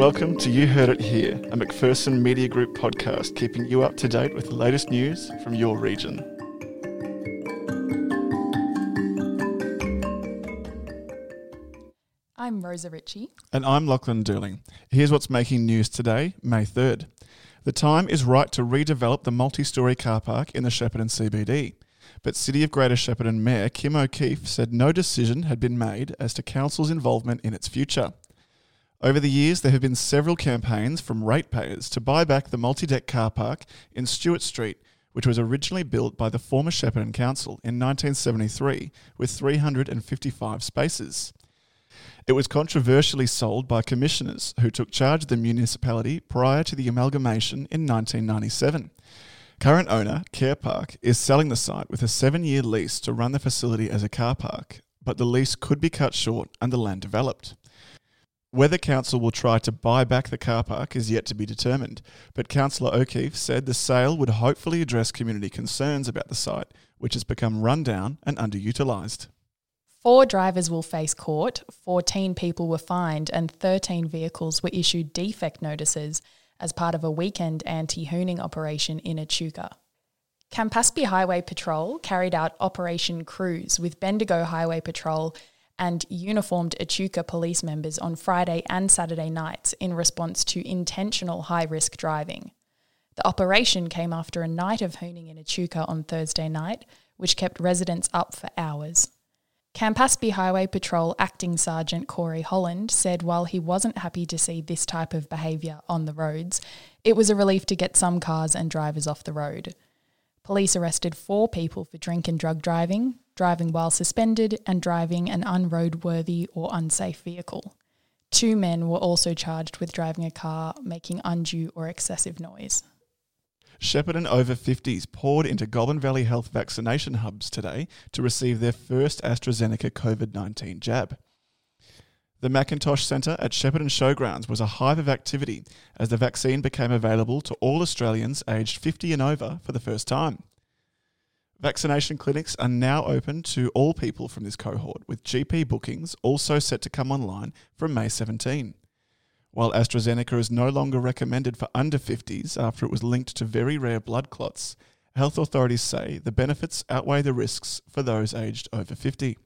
Welcome to You Heard It Here, a McPherson Media Group podcast keeping you up to date with the latest news from your region. I'm Rosa Ritchie. And I'm Lachlan Durling. Here's what's making news today, May 3rd. The time is right to redevelop the multi-storey car park in the Shepparton CBD. But City of Greater Shepparton Mayor Kim O'Keefe said no decision had been made as to council's involvement in its future. Over the years, there have been several campaigns from ratepayers to buy back the multi-deck car park in Stewart Street, which was originally built by the former Shepparton Council in 1973 with 355 spaces. It was controversially sold by commissioners who took charge of the municipality prior to the amalgamation in 1997. Current owner, Care Park, is selling the site with a 7-year lease to run the facility as a car park, but the lease could be cut short and the land developed. Whether council will try to buy back the car park is yet to be determined, but Councillor O'Keefe said the sale would hopefully address community concerns about the site, which has become run down and underutilised. 4 drivers will face court, 14 people were fined and 13 vehicles were issued defect notices as part of a weekend anti-hooning operation in Echuca. Campaspe Highway Patrol carried out Operation Cruise with Bendigo Highway Patrol and uniformed Echuca police members on Friday and Saturday nights in response to intentional high-risk driving. The operation came after a night of hooning in Echuca on Thursday night, which kept residents up for hours. Campaspe Highway Patrol Acting Sergeant Corey Holland said while he wasn't happy to see this type of behaviour on the roads, it was a relief to get some cars and drivers off the road. Police arrested 4 people for drink and drug driving, driving while suspended, and driving an unroadworthy or unsafe vehicle. 2 men were also charged with driving a car making undue or excessive noise. Shepparton over 50s poured into Goulburn Valley Health vaccination hubs today to receive their first AstraZeneca COVID-19 jab. The McIntosh Centre at Shepparton Showgrounds was a hive of activity as the vaccine became available to all Australians aged 50 and over for the first time. Vaccination clinics are now open to all people from this cohort, with GP bookings also set to come online from May 17. While AstraZeneca is no longer recommended for under 50s after it was linked to very rare blood clots, health authorities say the benefits outweigh the risks for those aged over 50.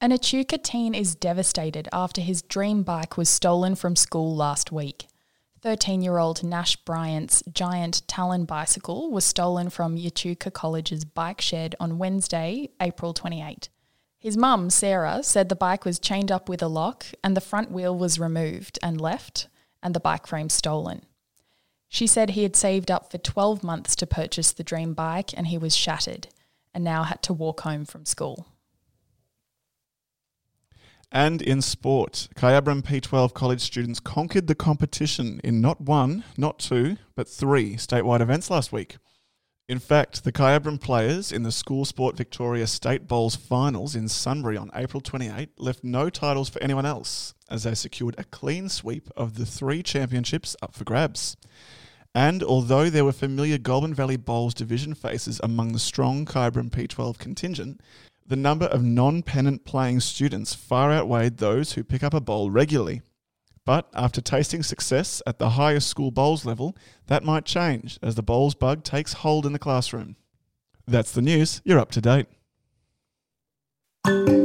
An Echuca teen is devastated after his dream bike was stolen from school last week. 13-year-old Nash Bryant's giant Talon bicycle was stolen from Echuca College's bike shed on Wednesday, April 28. His mum, Sarah, said the bike was chained up with a lock and the front wheel was removed and left and the bike frame stolen. She said he had saved up for 12 months to purchase the dream bike and he was shattered and now had to walk home from school. And in sport, Kyabram P12 college students conquered the competition in not 1, not 2, but 3 statewide events last week. In fact, the Kyabram players in the School Sport Victoria State Bowls finals in Sunbury on April 28 left no titles for anyone else, as they secured a clean sweep of the 3 championships up for grabs. And although there were familiar Goulburn Valley Bowls division faces among the strong Kyabram P12 contingent, the number of non-pennant playing students far outweighed those who pick up a bowl regularly. But after tasting success at the highest school bowls level, that might change as the bowls bug takes hold in the classroom. That's the news. You're up to date.